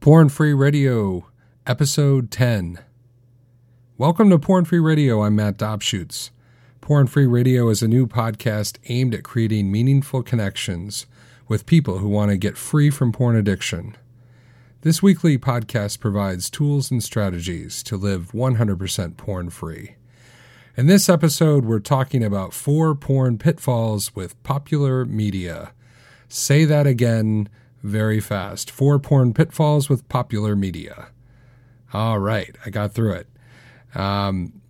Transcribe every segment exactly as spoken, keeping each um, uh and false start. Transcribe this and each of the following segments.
Porn-Free Radio, Episode ten. Welcome to Porn-Free Radio, I'm Matt Dobschutz. Porn-Free Radio is a new podcast aimed at creating meaningful connections with people who want to get free from porn addiction. This weekly podcast provides tools and strategies to live one hundred percent porn-free. In this episode, we're talking about four porn pitfalls with popular media. Say that again. Very fast. Four porn pitfalls with popular media. All right, I got through it. Um,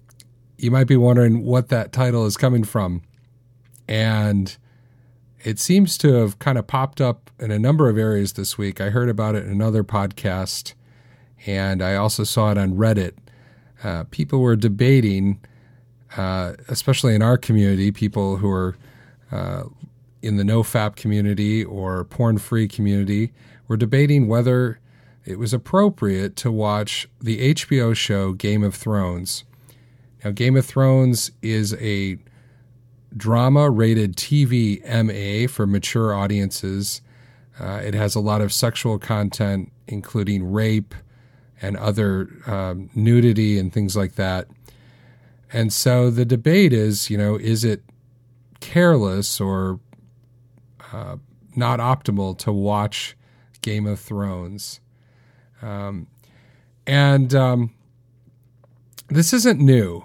you might be wondering what that title is coming from. And it seems to have kind of popped up in a number of areas this week. I heard about it in another podcast, and I also saw it on Reddit. Uh, people were debating, uh, especially in our community, people who are uh in the NoFap community or porn-free community, were debating whether it was appropriate to watch the H B O show Game of Thrones. Now, Game of Thrones is a drama-rated T V M A for mature audiences. Uh, it has a lot of sexual content, including rape and other um, nudity and things like that. And so the debate is, you know, is it careless or Uh, not optimal to watch Game of Thrones. Um, and um, this isn't new.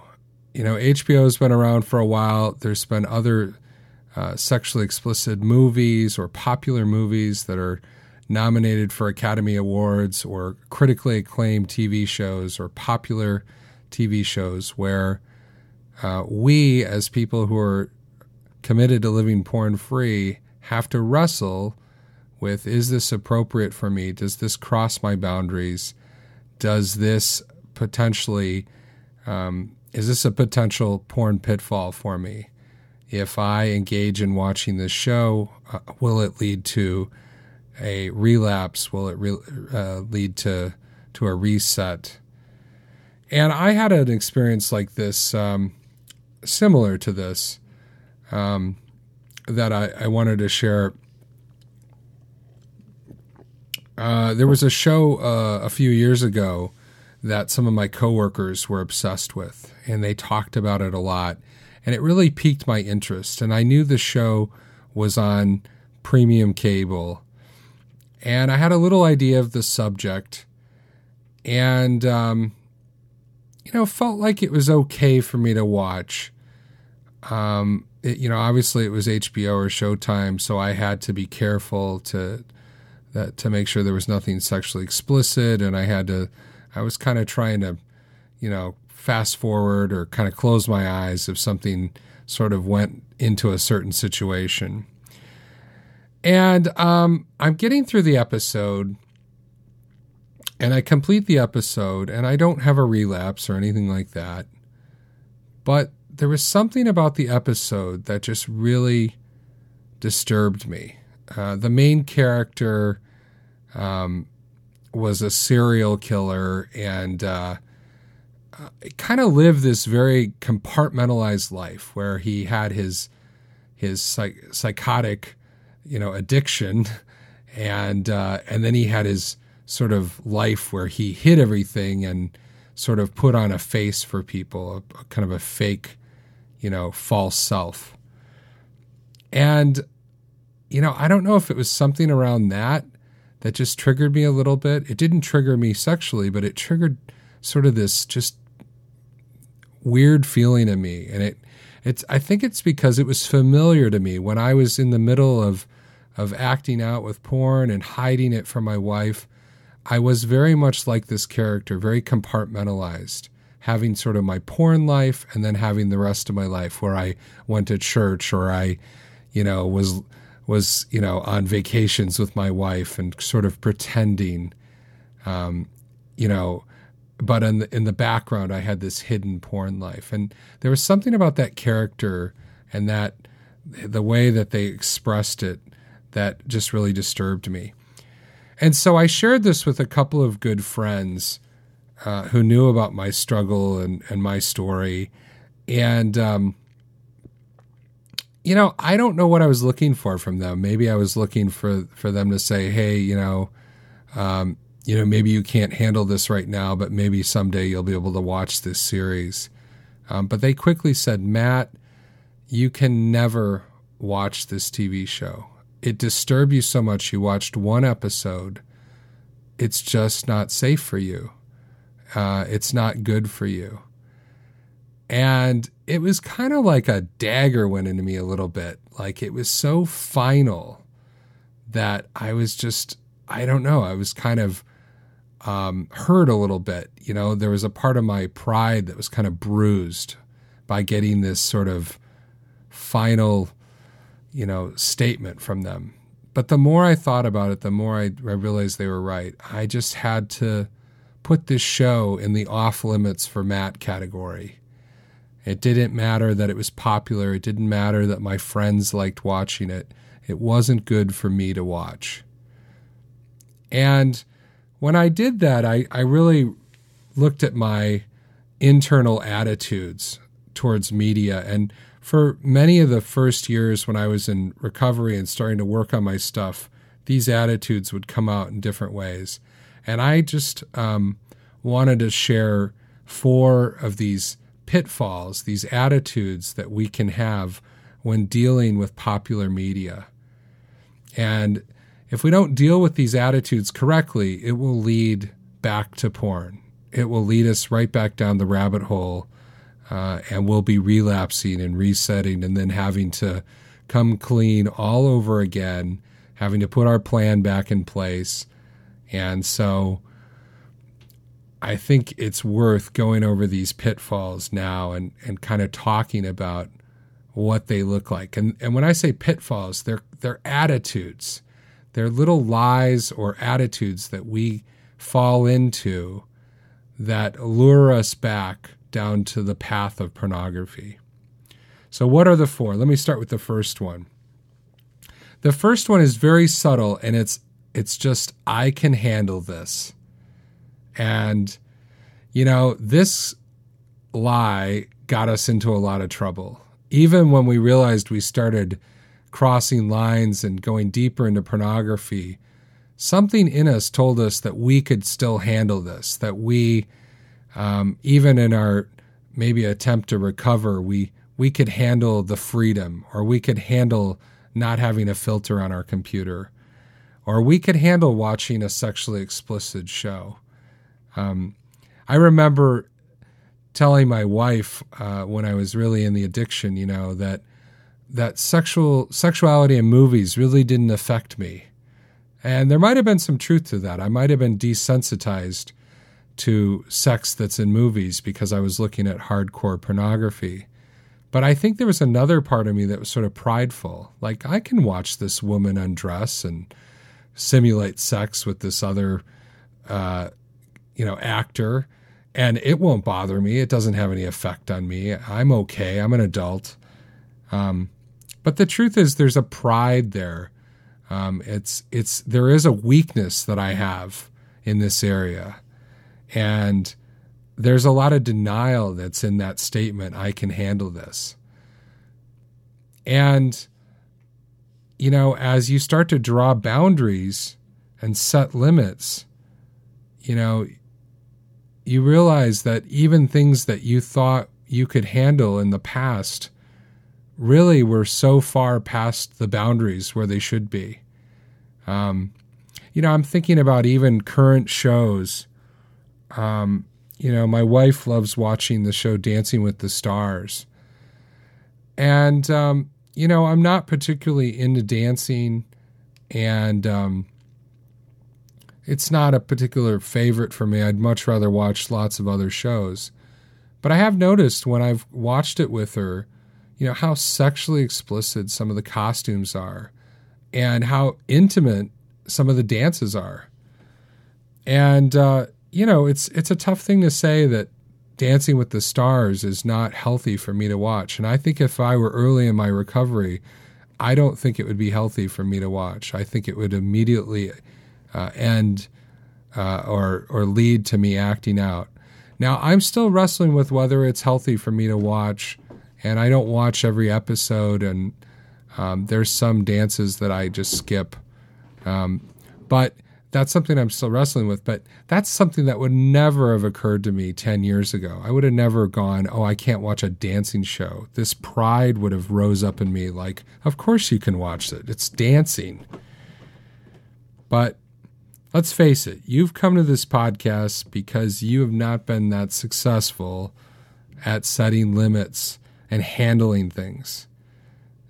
You know, H B O has been around for a while. There's been other uh, sexually explicit movies or popular movies that are nominated for Academy Awards or critically acclaimed T V shows or popular T V shows where uh, we, as people who are committed to living porn-free, have to wrestle with, is this appropriate for me? Does this cross my boundaries? Does this potentially, um, is this a potential porn pitfall for me? If I engage in watching this show, uh, will it lead to a relapse? Will it re- uh, lead to, to a reset? And I had an experience like this, um, similar to this, um, that I, I wanted to share. Uh, there was a show uh, a few years ago that some of my coworkers were obsessed with, and they talked about it a lot, and it really piqued my interest. And I knew the show was on premium cable, and I had a little idea of the subject, and um, you know, felt like it was okay for me to watch. Um, It, you know, obviously it was H B O or Showtime, so I had to be careful to that, to make sure there was nothing sexually explicit, and I had to, I was kind of trying to, you know, fast forward or kind of close my eyes if something sort of went into a certain situation. And um, I'm getting through the episode, and I complete the episode, and I don't have a relapse or anything like that, but there was something about the episode that just really disturbed me. Uh, the main character um, was a serial killer and uh, kind of lived this very compartmentalized life where he had his his psych- psychotic, you know, addiction, and uh, and then he had his sort of life where he hid everything and sort of put on a face for people, a, a kind of a fake, you know, false self. And, you know, I don't know if it was something around that that just triggered me a little bit. It didn't trigger me sexually, but it triggered sort of this just weird feeling in me. And it, it's, I think it's because it was familiar to me when I was in the middle of, of acting out with porn and hiding it from my wife. I was very much like this character, very compartmentalized, having sort of my porn life and then having the rest of my life where I went to church or I, you know, was, was, you know, on vacations with my wife and sort of pretending, um, you know, but in the, in the background, I had this hidden porn life. And there was something about that character and that the way that they expressed it that just really disturbed me. And so I shared this with a couple of good friends Uh, who knew about my struggle and, and my story. And, um, you know, I don't know what I was looking for from them. Maybe I was looking for, for them to say, hey, you know, um, you know, maybe you can't handle this right now, but maybe someday you'll be able to watch this series. Um, but they quickly said, Matt, you can never watch this T V show. It disturbed you so much. You watched one episode. It's just not safe for you. Uh, it's not good for you. And it was kind of like a dagger went into me a little bit. Like, it was so final that I was just, I don't know, I was kind of um, hurt a little bit. You know, there was a part of my pride that was kind of bruised by getting this sort of final, you know, statement from them. But the more I thought about it, the more I, I realized they were right. I just had to put this show in the off limits for Matt category. It didn't matter that it was popular. It didn't matter that my friends liked watching it. It wasn't good for me to watch. And when I did that, I, I really looked at my internal attitudes towards media. And for many of the first years when I was in recovery and starting to work on my stuff, these attitudes would come out in different ways. And I just um, wanted to share four of these pitfalls, these attitudes that we can have when dealing with popular media. And if we don't deal with these attitudes correctly, it will lead back to porn. It will lead us right back down the rabbit hole, uh, and we'll be relapsing and resetting and then having to come clean all over again, having to put our plan back in place. And so I think it's worth going over these pitfalls now and, and kind of talking about what they look like. And and when I say pitfalls, they're, they're attitudes. They're little lies or attitudes that we fall into that lure us back down to the path of pornography. So what are the four? Let me start with the first one. The first one is very subtle, and it's it's just, I can handle this. And, you know, this lie got us into a lot of trouble. Even when we realized we started crossing lines and going deeper into pornography, something in us told us that we could still handle this, that we, um, even in our maybe attempt to recover, we, we could handle the freedom, or we could handle not having a filter on our computer, or we could handle watching a sexually explicit show. Um, I remember telling my wife uh, when I was really in the addiction, you know, that that sexual sexuality in movies really didn't affect me. And there might have been some truth to that. I might have been desensitized to sex that's in movies because I was looking at hardcore pornography. But I think there was another part of me that was sort of prideful. Like, I can watch this woman undress and simulate sex with this other uh you know, actor, and it won't bother me. It doesn't have any effect on me. I'm okay. I'm an adult. Um, but the truth is, there's a pride there. Um, it's, it's, there is a weakness that I have in this area. And there's a lot of denial that's in that statement. I can handle this. And, you know, as you start to draw boundaries and set limits, you know, you realize that even things that you thought you could handle in the past really were so far past the boundaries where they should be. Um, you know, I'm thinking about even current shows. Um, you know, my wife loves watching the show Dancing with the Stars. And, um, you know, I'm not particularly into dancing, and um, it's not a particular favorite for me. I'd much rather watch lots of other shows. But I have noticed when I've watched it with her, you know, how sexually explicit some of the costumes are and how intimate some of the dances are. And, uh, you know, it's it's a tough thing to say that Dancing with the Stars is not healthy for me to watch. And I think if I were early in my recovery, I don't think it would be healthy for me to watch. I think it would immediately Uh, and uh, or or lead to me acting out. Now, I'm still wrestling with whether it's healthy for me to watch, and I don't watch every episode, and um, there's some dances that I just skip. Um, but that's something I'm still wrestling with, but that's something that would never have occurred to me ten years ago. I would have never gone, oh, I can't watch a dancing show. This pride would have rose up in me like, of course you can watch it. It's dancing. But let's face it, you've come to this podcast because you have not been that successful at setting limits and handling things.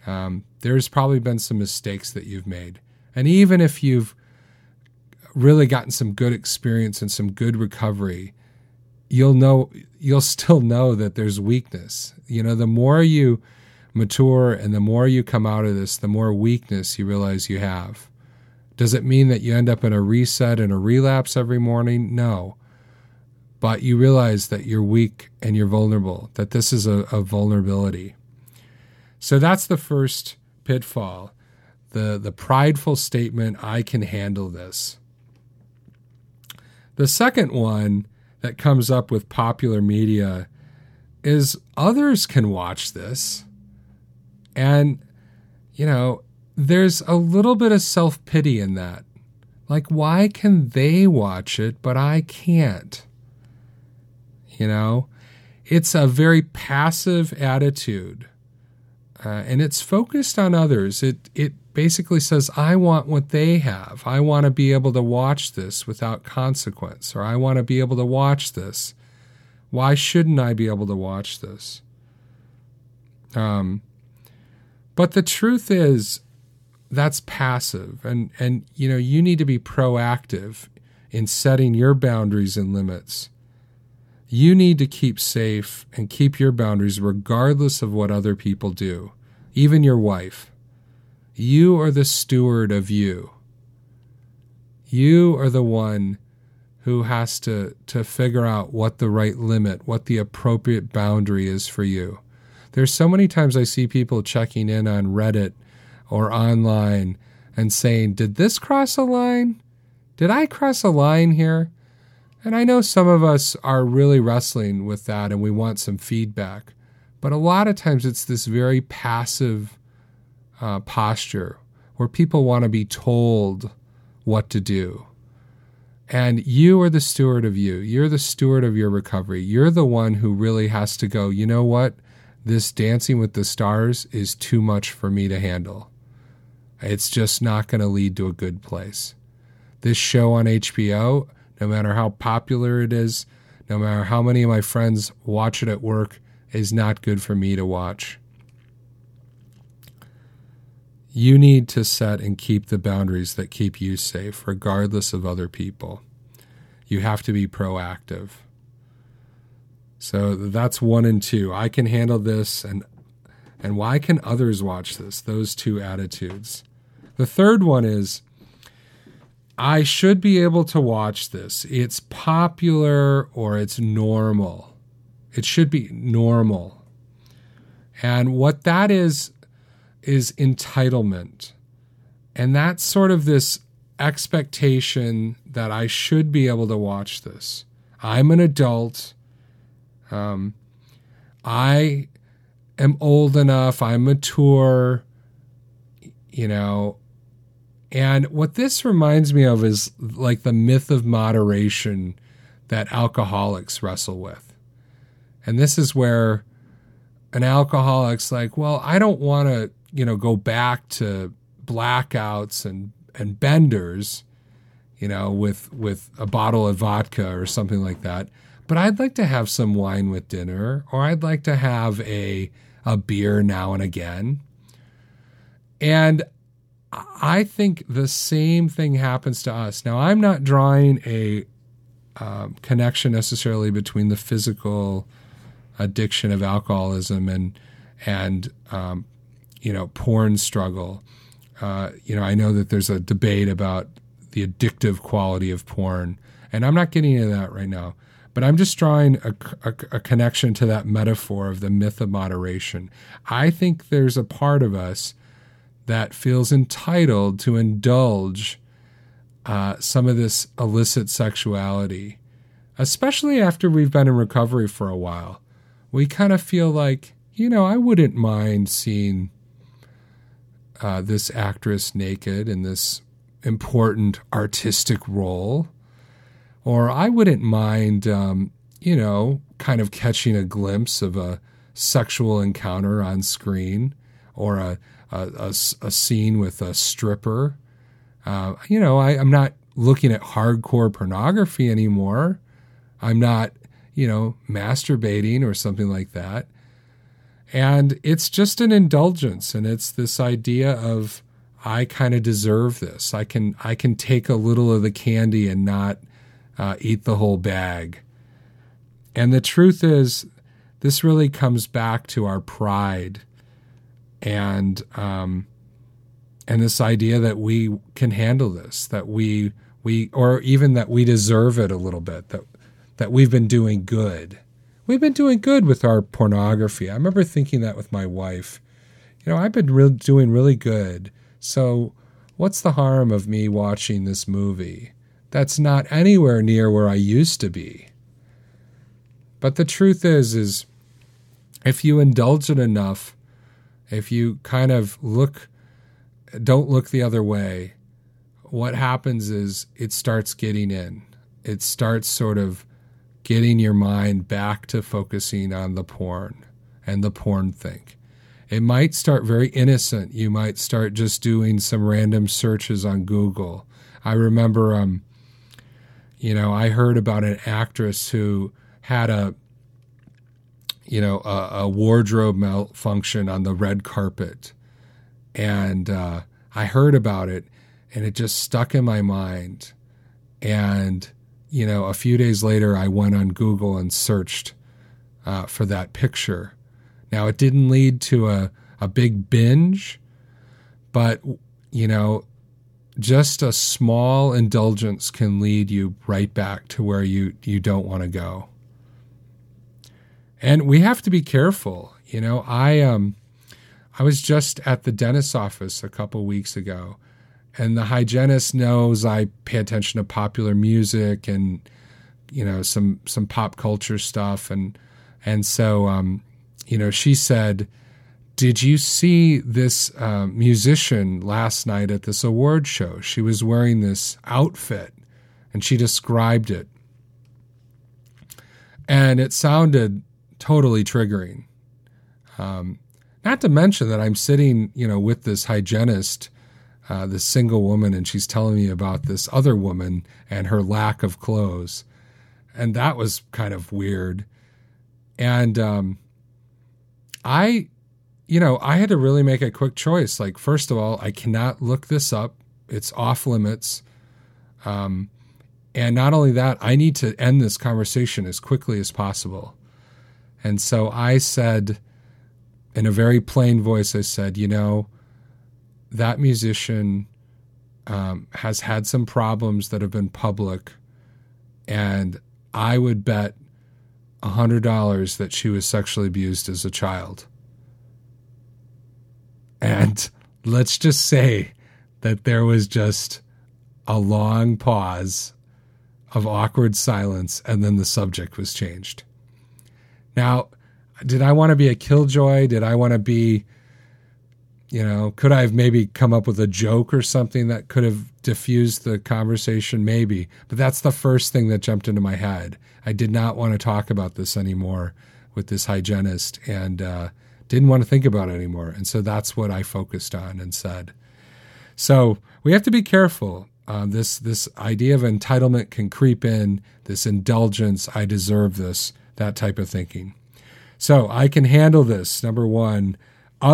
Um, there's probably been some mistakes that you've made. And even if you've really gotten some good experience and some good recovery, you'll know, you'll still know that there's weakness. You know, the more you mature and the more you come out of this, the more weakness you realize you have. Does it mean that you end up in a reset and a relapse every morning? No. But you realize that you're weak and you're vulnerable, that this is a, a vulnerability. So that's the first pitfall, the, the prideful statement, I can handle this. The second one that comes up with popular media is others can watch this. And, you know, there's a little bit of self-pity in that. Like, why can they watch it, but I can't? You know, it's a very passive attitude. Uh, and it's focused on others. It it basically says, I want what they have. I want to be able to watch this without consequence, or I want to be able to watch this. Why shouldn't I be able to watch this? Um, but the truth is, that's passive, and and you know you need to be proactive in setting your boundaries and limits. You need to keep safe and keep your boundaries regardless of what other people do, even your wife. You are the steward of you. You are the one who has to, to figure out what the right limit, what the appropriate boundary is for you. There's so many times I see people checking in on Reddit or online and saying, did this cross a line? Did I cross a line here? And I know some of us are really wrestling with that and we want some feedback, but a lot of times it's this very passive uh, posture where people want to be told what to do. And you are the steward of you. You're the steward of your recovery. You're the one who really has to go, you know what? This Dancing with the Stars is too much for me to handle. It's just not going to lead to a good place. This show on H B O, no matter how popular it is, no matter how many of my friends watch it at work, is not good for me to watch. You need to set and keep the boundaries that keep you safe, regardless of other people. You have to be proactive. So that's one and two. I can handle this, and and why can others watch this? Those two attitudes. The third one is, I should be able to watch this. It's popular or it's normal. It should be normal. And what that is, is entitlement. And that's sort of this expectation that I should be able to watch this. I'm an adult. Um, I am old enough. I'm mature, you know. And what this reminds me of is like the myth of moderation that alcoholics wrestle with. And this is where an alcoholic's like, well, I don't want to, you know, go back to blackouts and, and benders, you know, with, with a bottle of vodka or something like that. But I'd like to have some wine with dinner, or I'd like to have a, a beer now and again. And I think the same thing happens to us. Now, I'm not drawing a um, connection necessarily between the physical addiction of alcoholism and, and um, you know, porn struggle. Uh, you know, I know that there's a debate about the addictive quality of porn, and I'm not getting into that right now. But I'm just drawing a, a, a connection to that metaphor of the myth of moderation. I think there's a part of us that feels entitled to indulge uh, some of this illicit sexuality, especially after we've been in recovery for a while. We kind of feel like, you know, I wouldn't mind seeing uh, this actress naked in this important artistic role. Or I wouldn't mind, um, you know, kind of catching a glimpse of a sexual encounter on screen or a a, a, a scene with a stripper. Uh, you know, I, I'm not looking at hardcore pornography anymore. I'm not, you know, masturbating or something like that. And it's just an indulgence. And it's this idea of, I kind of deserve this. I can, I can take a little of the candy and not uh, eat the whole bag. And the truth is, this really comes back to our pride and, um, and this idea that we can handle this, that we, we, or even that we deserve it a little bit, that, that we've been doing good. We've been doing good with our pornography. I remember thinking that with my wife. You know, I've been re- doing really good. So what's the harm of me watching this movie? That's not anywhere near where I used to be. But the truth is, is if you indulge it enough, if you kind of look, don't look the other way, what happens is it starts getting in. It starts sort of getting your mind back to focusing on the porn and the porn thing. It might start very innocent. You might start just doing some random searches on Google. I remember, um, you know, I heard about an actress who had a, you know, a, a wardrobe malfunction on the red carpet. And uh, I heard about it, and it just stuck in my mind. And you know, a few days later, I went on Google and searched uh, for that picture. Now, it didn't lead to a, a big binge, but, you know, just a small indulgence can lead you right back to where you, you don't want to go. And we have to be careful. You know, I um, I was just at the dentist's office a couple weeks ago. And the hygienist knows I pay attention to popular music and, you know, some some pop culture stuff. And and so, um, you know, she said, did you see this uh, musician last night at this award show? She was wearing this outfit and she described it. And it sounded totally triggering. Um, not to mention that I'm sitting, you know, with this hygienist, Uh, this single woman, and she's telling me about this other woman and her lack of clothes. And that was kind of weird. And um, I, you know, I had to really make a quick choice. Like, first of all, I cannot look this up. It's off limits. Um, and not only that, I need to end this conversation as quickly as possible. And so I said, in a very plain voice, I said, you know, that musician um, has had some problems that have been public, and I would bet one hundred dollars that she was sexually abused as a child. And let's just say that there was just a long pause of awkward silence, and then the subject was changed. Now, did I want to be a killjoy? Did I want to be... You know, could I have maybe come up with a joke or something that could have diffused the conversation? Maybe. But that's the first thing that jumped into my head. I did not want to talk about this anymore with this hygienist, and uh, didn't want to think about it anymore. And so that's what I focused on and said. So we have to be careful. Uh, this this idea of entitlement can creep in, this indulgence, I deserve this, that type of thinking. So I can handle this, number one.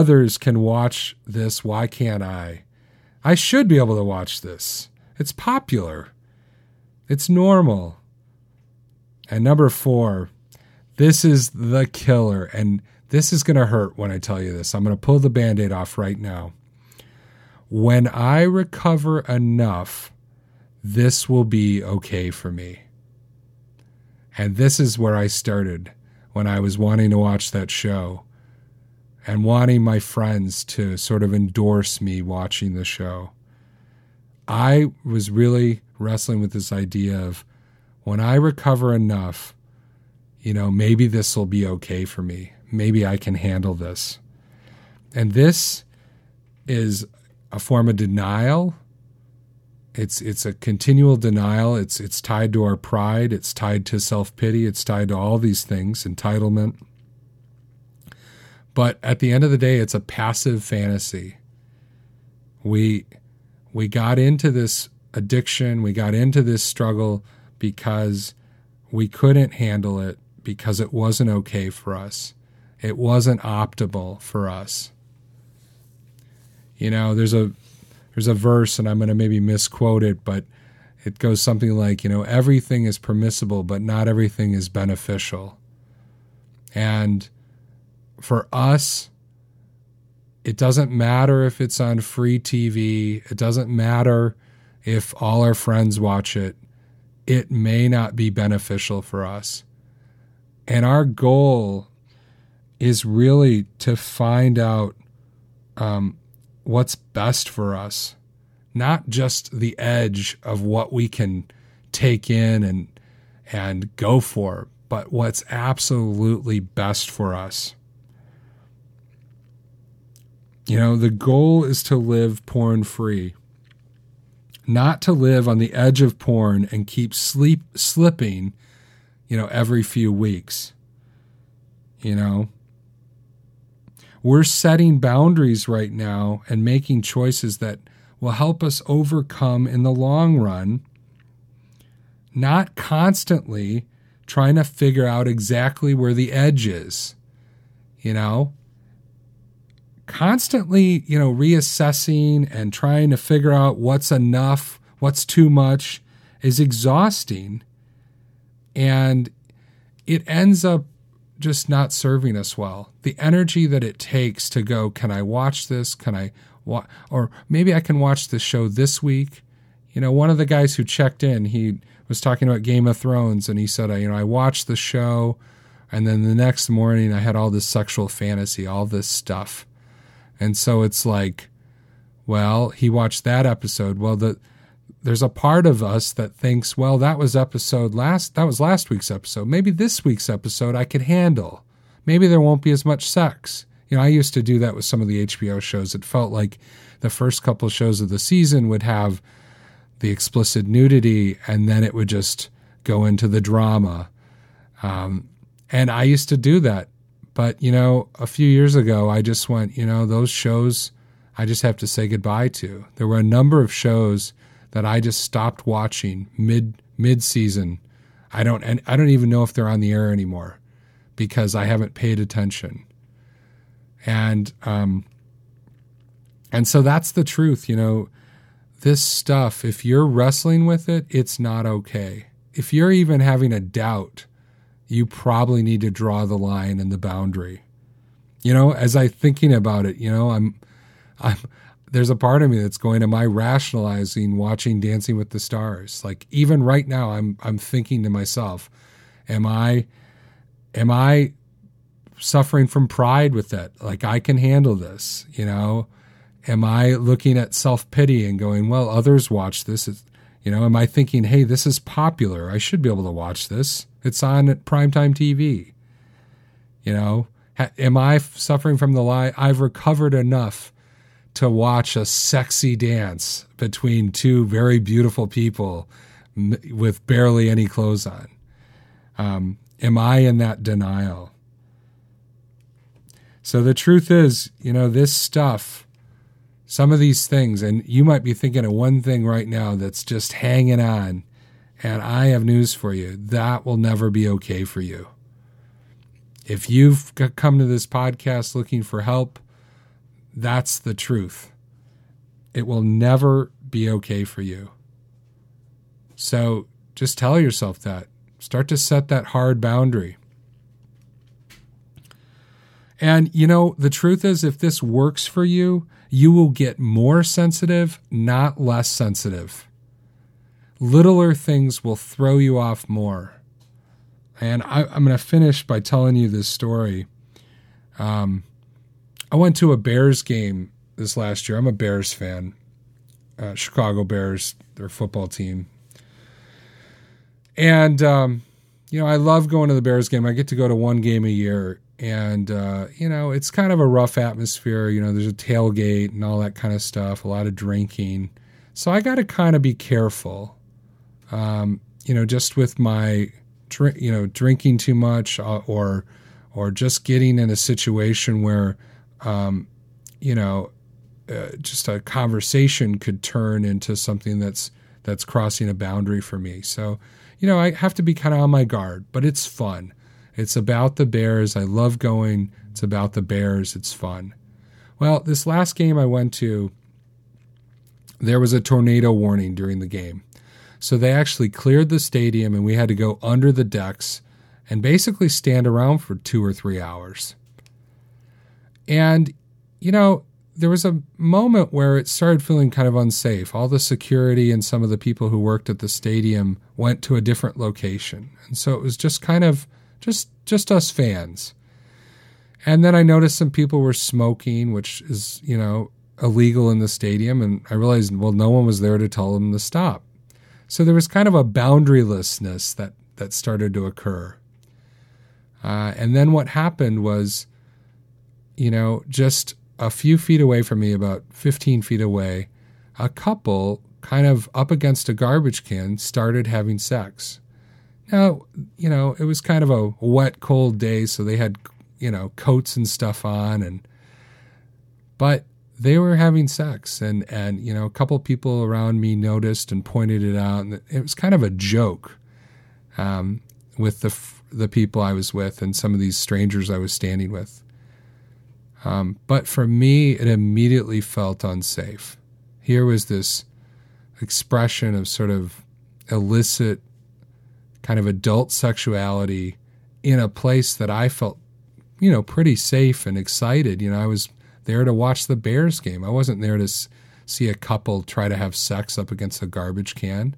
Others can watch this. Why can't I? I should be able to watch this. It's popular. It's normal. And number four, this is the killer. And this is going to hurt when I tell you this. I'm going to pull the Band-Aid off right now. When I recover enough, this will be okay for me. And this is where I started when I was wanting to watch that show and wanting my friends to sort of endorse me watching the show. I was really wrestling with this idea of, when I recover enough, you know, maybe this will be okay for me. Maybe I can handle this. And this is a form of denial. It's it's a continual denial. It's it's tied to our pride. It's tied to self-pity. It's tied to all these things, entitlement. But at the end of the day, it's a passive fantasy. We we got into this addiction. We got into this struggle because we couldn't handle it, because it wasn't okay for us. It wasn't optimal for us. You know, there's a there's a verse, and I'm going to maybe misquote it, but it goes something like, you know, everything is permissible, but not everything is beneficial. And for us, it doesn't matter if it's on free T V. It doesn't matter if all our friends watch it. It may not be beneficial for us. And our goal is really to find out um, what's best for us, not just the edge of what we can take in and and go for, but what's absolutely best for us. You know, the goal is to live porn-free. Not to live on the edge of porn and keep sleep slipping, you know, every few weeks. You know, we're setting boundaries right now and making choices that will help us overcome in the long run, not constantly trying to figure out exactly where the edge is, you know. Constantly, you know, reassessing and trying to figure out what's enough, what's too much is exhausting. And it ends up just not serving us well. The energy that it takes to go, can I watch this? Can I wa-? Or maybe I can watch this show this week. You know, one of the guys who checked in, he was talking about Game of Thrones, and he said, you know, I watched the show, and then the next morning I had all this sexual fantasy, all this stuff. And so it's like, well, he watched that episode. Well, the, there's a part of us that thinks, well, that was episode last, that was last week's episode. Maybe this week's episode I could handle. Maybe there won't be as much sex. You know, I used to do that with some of the H B O shows. It felt like the first couple shows of the season would have the explicit nudity, and then it would just go into the drama. Um, and I used to do that. But, you know, a few years ago, I just went, you know, those shows I just have to say goodbye to. There were a number of shows that I just stopped watching mid mid-season. I don't and I don't even know if they're on the air anymore because I haven't paid attention. And um, and so that's the truth, you know. This stuff, if you're wrestling with it, it's not okay. If you're even having a doubt, you probably need to draw the line and the boundary. You know, as I'm thinking about it, you know, I'm, I'm, there's a part of me that's going, am I rationalizing watching Dancing with the Stars? Like even right now, I'm, I'm thinking to myself, am I, am I suffering from pride with that? Like I can handle this, you know, am I looking at self-pity and going, well, others watch this. It's, you know, am I thinking, hey, this is popular. I should be able to watch this. It's on at primetime T V. You know, ha- am I f- suffering from the lie? I've recovered enough to watch a sexy dance between two very beautiful people m- with barely any clothes on. Um, am I in that denial? So the truth is, you know, this stuff, some of these things, and you might be thinking of one thing right now that's just hanging on. And I have news for you. That will never be okay for you. If you've come to this podcast looking for help, that's the truth. It will never be okay for you. So just tell yourself that. Start to set that hard boundary. And, you know, the truth is, if this works for you, you will get more sensitive, not less sensitive. Littler things will throw you off more. And I, I'm going to finish by telling you this story. Um, I went to a Bears game this last year. I'm a Bears fan, uh, Chicago Bears, their football team. And, um, you know, I love going to the Bears game. I get to go to one game a year. And, uh, you know, it's kind of a rough atmosphere. You know, there's a tailgate and all that kind of stuff, a lot of drinking. So I got to kind of be careful, um, you know, just with my, you know, drinking too much or or just getting in a situation where, um, you know, uh, just a conversation could turn into something that's that's crossing a boundary for me. So, you know, I have to be kind of on my guard, but it's fun. It's about the Bears. I love going. It's about the Bears. It's fun. Well, this last game I went to, there was a tornado warning during the game. So they actually cleared the stadium and we had to go under the decks and basically stand around for two or three hours. And, you know, there was a moment where it started feeling kind of unsafe. All the security and some of the people who worked at the stadium went to a different location. And so it was just kind of just just us fans. And then I noticed some people were smoking, which is, you know, illegal in the stadium, and I realized, well, no one was there to tell them to stop. So there was kind of a boundarylessness that, that started to occur. Uh, and then what happened was, you know, just a few feet away from me, about fifteen feet away, a couple kind of up against a garbage can started having sex. Now, you know, it was kind of a wet, cold day, so they had, you know, coats and stuff on, and but they were having sex, and, and, you know, a couple people around me noticed and pointed it out. And it was kind of a joke um, with the the people I was with and some of these strangers I was standing with. Um, but for me, it immediately felt unsafe. Here was this expression of sort of illicit kind of adult sexuality in a place that I felt, you know, pretty safe and excited. You know, I was there to watch the Bears game. I wasn't there to see a couple try to have sex up against a garbage can.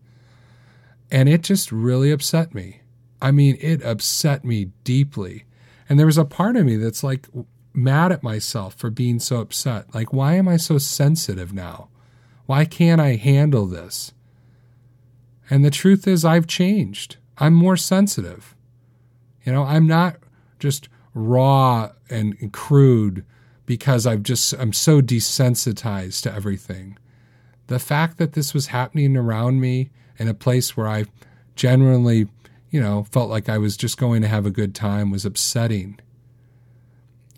And it just really upset me. I mean, it upset me deeply. And there was a part of me that's like mad at myself for being so upset. Like, why am I so sensitive now? Why can't I handle this? And the truth is, I've changed. I'm more sensitive. You know, I'm not just raw and crude because I've just, I'm so desensitized to everything. The fact that this was happening around me in a place where I genuinely, you know, felt like I was just going to have a good time was upsetting.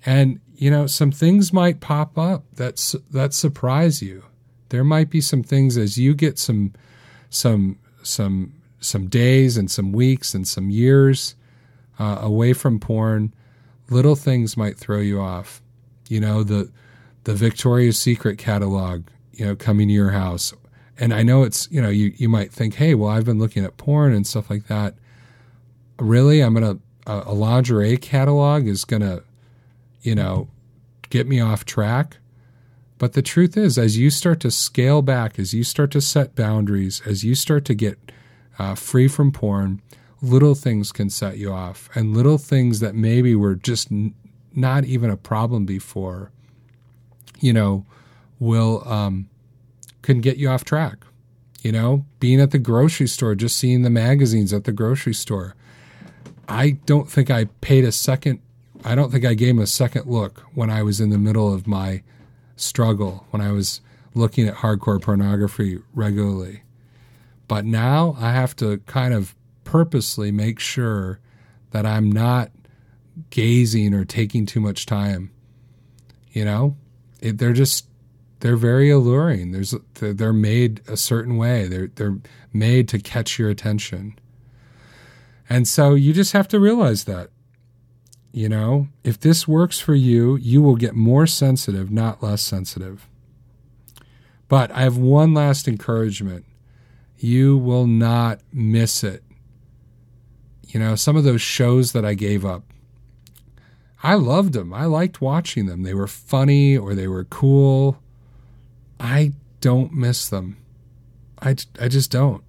And, you know, some things might pop up that, that surprise you. There might be some things as you get some, some, some, some days and some weeks and some years uh, away from porn, little things might throw you off. You know, the the Victoria's Secret catalog, you know, coming to your house. And I know it's, you know, you, you might think, hey, well, I've been looking at porn and stuff like that. Really? I'm going to, uh, a lingerie catalog is going to, you know, get me off track. But the truth is, as you start to scale back, as you start to set boundaries, as you start to get uh, free from porn, little things can set you off. And little things that maybe were just n- not even a problem before, you know, will, um, can get you off track, you know, being at the grocery store, just seeing the magazines at the grocery store. I don't think I paid a second. I don't think I gave him a second look when I was in the middle of my struggle, when I was looking at hardcore pornography regularly. But now I have to kind of purposely make sure that I'm not gazing or taking too much time. You know, it, they're just, they're very alluring. There's, they're made a certain way. They're, they're made to catch your attention. And so you just have to realize that, you know, if this works for you, you will get more sensitive, not less sensitive. But I have one last encouragement. You will not miss it. You know, some of those shows that I gave up, I loved them. I liked watching them. They were funny or they were cool. I don't miss them. I, I just don't.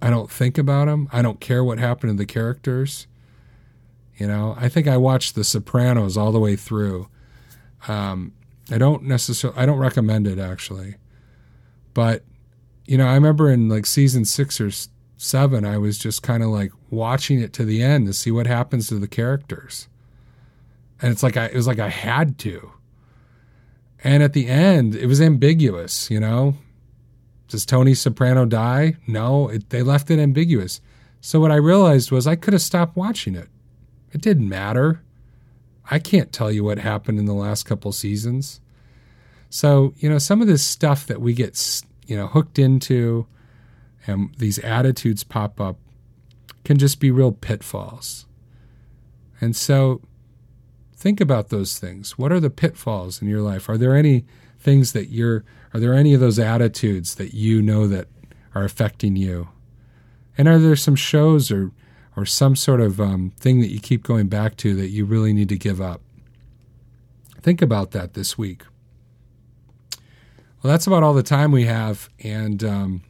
I don't think about them. I don't care what happened to the characters. You know, I think I watched The Sopranos all the way through. Um, I don't necessarily, I don't recommend it actually. But, you know, I remember in like season six or seven, I was just kind of like watching it to the end to see what happens to the characters. And it's like I, it was like I had to. And at the end, it was ambiguous, you know. Does Tony Soprano die? No, it, they left it ambiguous. So what I realized was I could have stopped watching it. It didn't matter. I can't tell you what happened in the last couple seasons. So, you know, some of this stuff that we get, you know, hooked into and these attitudes pop up can just be real pitfalls. And so think about those things. What are the pitfalls in your life? Are there any things that you're, are there any of those attitudes that you know that are affecting you? And are there some shows or or some sort of um, thing that you keep going back to that you really need to give up? Think about that this week. Well, that's about all the time we have. And, um,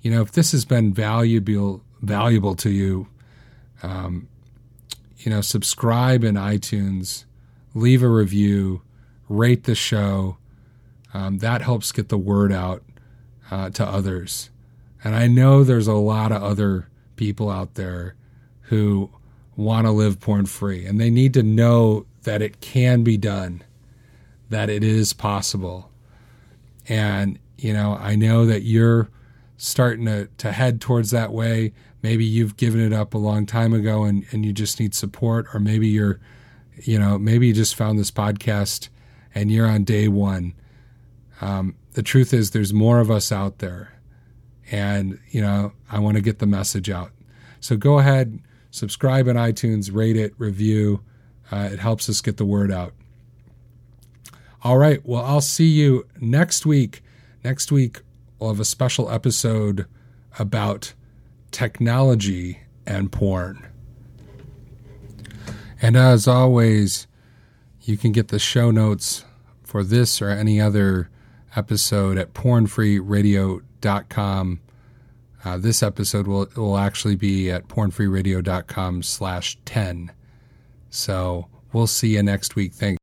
you know, if this has been valuable valuable to you, um, you know, subscribe in iTunes, leave a review, rate the show. Um, that helps get the word out uh, to others. And I know there's a lot of other people out there who want to live porn-free, and they need to know that it can be done, that it is possible. And, you know, I know that you're starting to, to head towards that way. Maybe you've given it up a long time ago and, and you just need support, or maybe you're, you know, maybe you just found this podcast and you're on day one. Um, the truth is there's more of us out there, and, you know, I want to get the message out. So go ahead, subscribe on iTunes, rate it, review. Uh, it helps us get the word out. All right. Well, I'll see you next week. Next week, we'll have a special episode about technology and porn. And as always, you can get the show notes for this or any other episode at porn free radio dot com. Uh, this episode will, will actually be at porn free radio dot com slash ten. So we'll see you next week. Thanks.